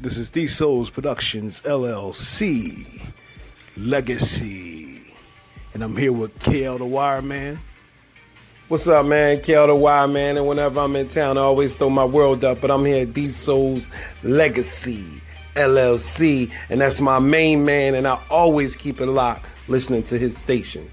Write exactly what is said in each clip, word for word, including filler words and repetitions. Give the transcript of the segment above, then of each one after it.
This is D Souls Productions L L C, Legacy, and I'm here with K L the Wireman. What's up, man? K L the Wireman, and whenever I'm in town, I always throw my world up. But I'm here at D Souls Legacy L L C, and that's my main man, and I always keep it locked listening to his station.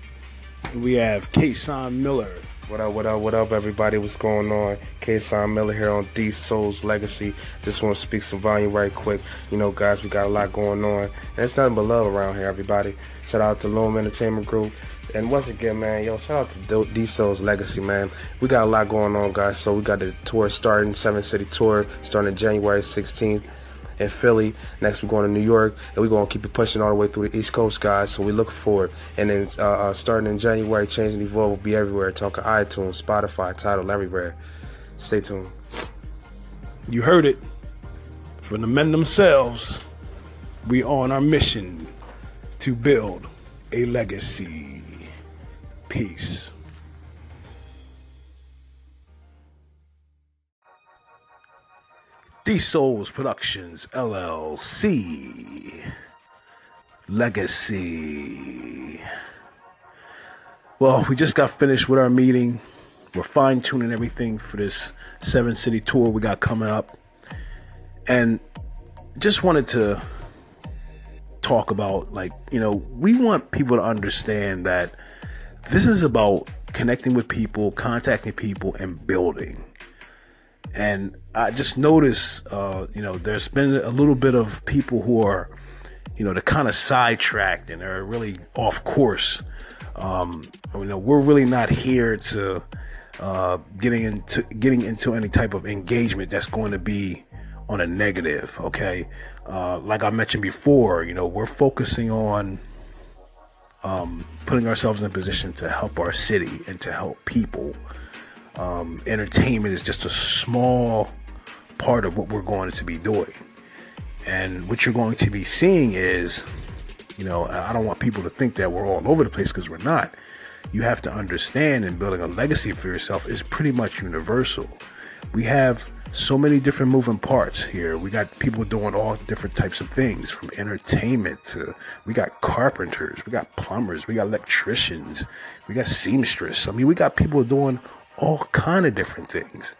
We have Kason Miller. What up, what up, what up, everybody? What's going on? Kason Miller here on D Souls Legacy. Just want to speak some volume right quick. You know, guys, we got a lot going on. And it's nothing but love around here, everybody. Shout out to Loom Entertainment Group. And once again, man, yo, shout out to D Souls Legacy, man. We got a lot going on, guys. So we got the tour starting, Seven City Tour, starting January sixteenth. In Philly. Next we're going to New York, and we're going to keep it pushing all the way through the East Coast, guys. So we look forward. And then uh, uh, starting in January, Changing the Void will be everywhere. Talking iTunes, Spotify, Tidal, everywhere. Stay tuned. You heard it from the men themselves. We on our mission to build a legacy. Peace. D Souls Productions L L C, Legacy. Well, we just got finished with our meeting. We're fine-tuning everything for this Seven City Tour we got coming up. And just wanted to talk about, like, you know, we want people to understand that this is about connecting with people, contacting people, and building. And I just noticed, uh, you know, there's been a little bit of people who are, you know, they're kind of sidetracked and they're really off course. Um, you know, we're really not here to uh, getting into getting into any type of engagement that's going to be on a negative. OK, uh, like I mentioned before, you know, we're focusing on um, putting ourselves in a position to help our city and to help people. Um, entertainment is just a small part of what we're going to be doing. And what you're going to be seeing is, you know, I don't want people to think that we're all over the place, because we're not. You have to understand, and building a legacy for yourself is pretty much universal. We have so many different moving parts here. We got people doing all different types of things, from entertainment to, we got carpenters, we got plumbers, we got electricians, we got seamstresses. I mean, we got people doing all kind of different things.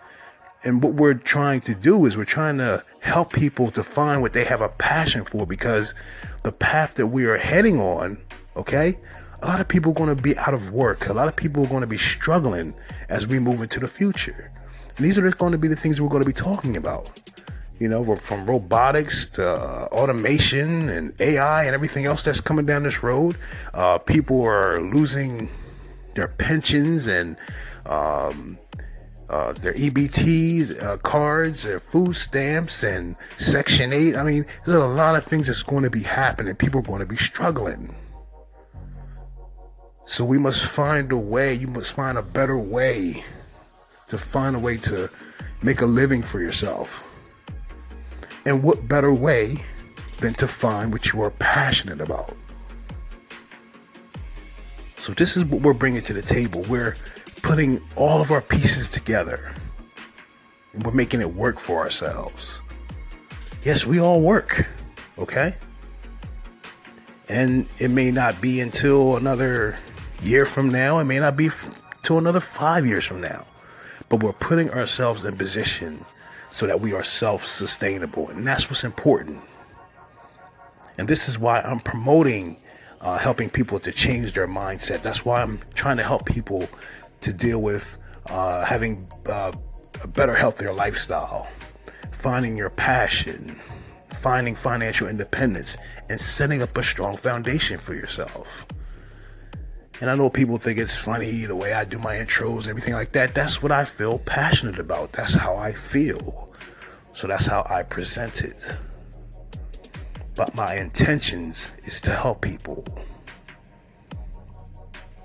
And what we're trying to do is we're trying to help people to find what they have a passion for, because the path that we are heading on, okay, a lot of people are going to be out of work. A lot of people are going to be struggling as we move into the future. And these are just going to be the things we're going to be talking about. You know, from robotics to automation and A I and everything else that's coming down this road. Uh, people are losing their pensions and Um, uh, their E B T uh, cards, their food stamps, and Section eight. I mean, there's a lot of things that's going to be happening. People are going to be struggling. So we must find a way. You must find a better way to find a way to make a living for yourself. And what better way than to find what you are passionate about? So this is what we're bringing to the table. We're putting all of our pieces together, and we're making it work for ourselves. Yes, we all work, okay? And it may not be until another year from now. It may not be till another five years from now. But we're putting ourselves in position so that we are self-sustainable, and that's what's important. And this is why I'm promoting uh, helping people to change their mindset. That's why I'm trying to help people to deal with uh, having uh, a better, healthier lifestyle, finding your passion, finding financial independence, and setting up a strong foundation for yourself. And I know people think it's funny the way I do my intros and everything like that. That's what I feel passionate about. That's how I feel. So that's how I present it. But my intentions is to help people.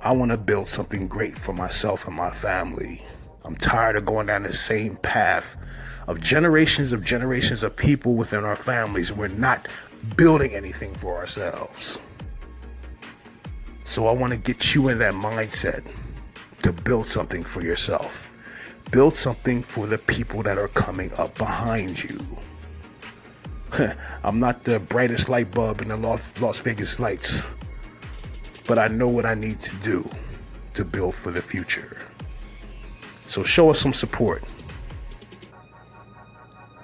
I want to build something great for myself and my family. I'm tired of going down the same path of generations of generations of people within our families. We're not building anything for ourselves. So I want to get you in that mindset to build something for yourself. Build something for the people that are coming up behind you. I'm not the brightest light bulb in the Las Vegas lights, but I know what I need to do to build for the future. So show us some support.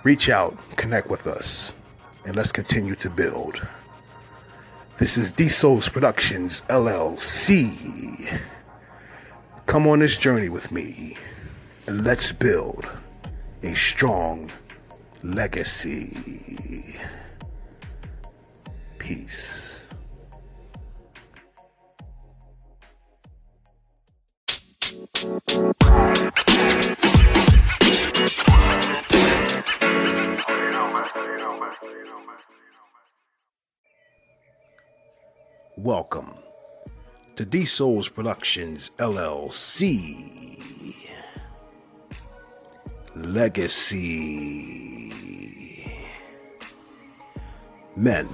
Reach out, connect with us, and let's continue to build. This is D Souls Productions L L C. Come on this journey with me, and let's build a strong legacy. Peace. Welcome to D Souls Productions L L C. Legacy. Men,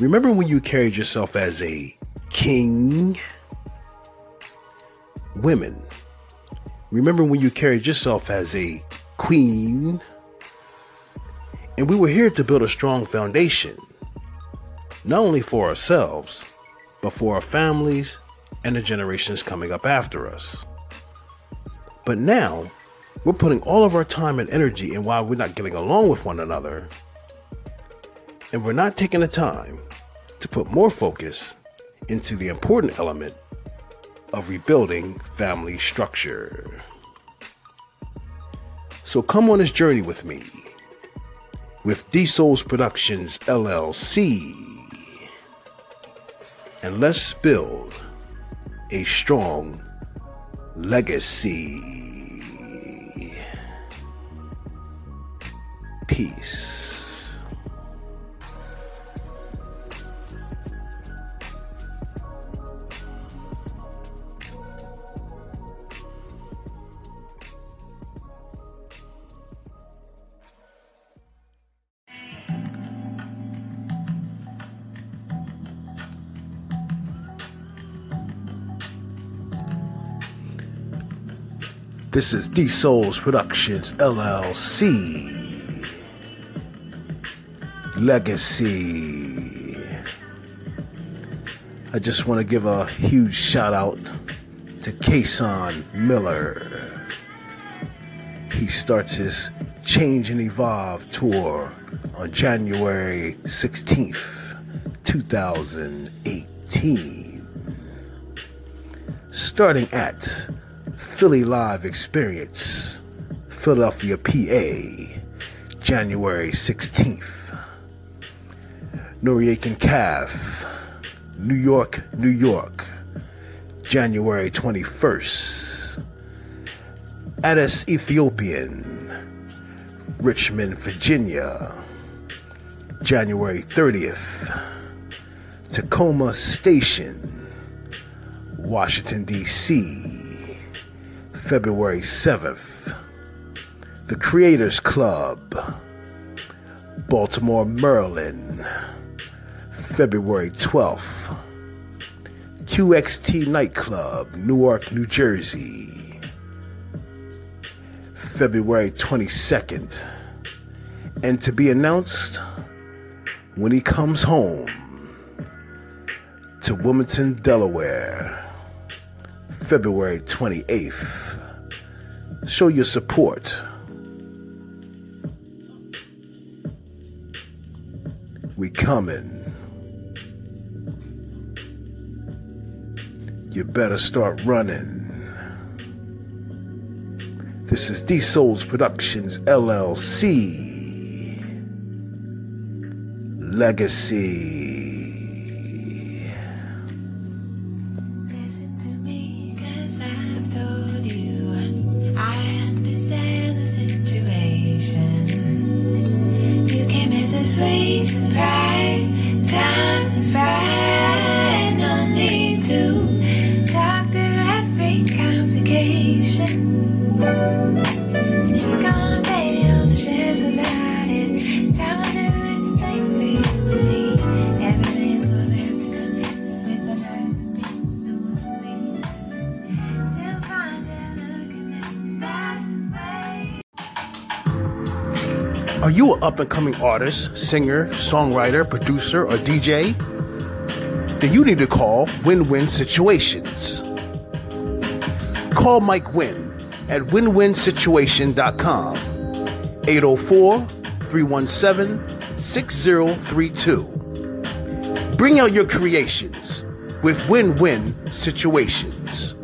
remember when you carried yourself as a king? Women, remember when you carried yourself as a queen? And we were here to build a strong foundation, not only for ourselves, but for our families and the generations coming up after us. But now, we're putting all of our time and energy in why we're not getting along with one another. And we're not taking the time to put more focus into the important element of rebuilding family structure. So come on this journey with me, with D Souls Productions L L C. And let's build a strong legacy. Peace. This is D Souls Productions L L C. Legacy. I just want to give a huge shout out to Kason Miller. He starts his Change and Evolve tour on January sixteenth, two thousand eighteen. Starting at Philly Live Experience, Philadelphia, P A, January sixteenth. Nuyorican Café, New York, New York, January twenty-first. Addis Ethiopian, Richmond, Virginia, January thirtieth. Tacoma Station, Washington, D C, February seventh. The Creators Club, Baltimore, Maryland, February twelfth. Q X T Nightclub, Newark, New Jersey, February twenty-second. And to be announced when he comes home to Wilmington, Delaware, February twenty-eighth. Show your support. We coming. You better start running. This is D Souls Productions L L C. Legacy. Listen to me, 'cause I've told you I understand the situation. You came as a sweet surprise. Time is right, no need to about it. Time to do this thing with me. Every Are you an up-and-coming artist, singer, songwriter, producer, or D J? Then you need to call Win-Win Situations. Call Mike Wynn at win win situation dot com, eight oh four, three one seven, six oh three two. Bring out your creations with Win-Win Situations.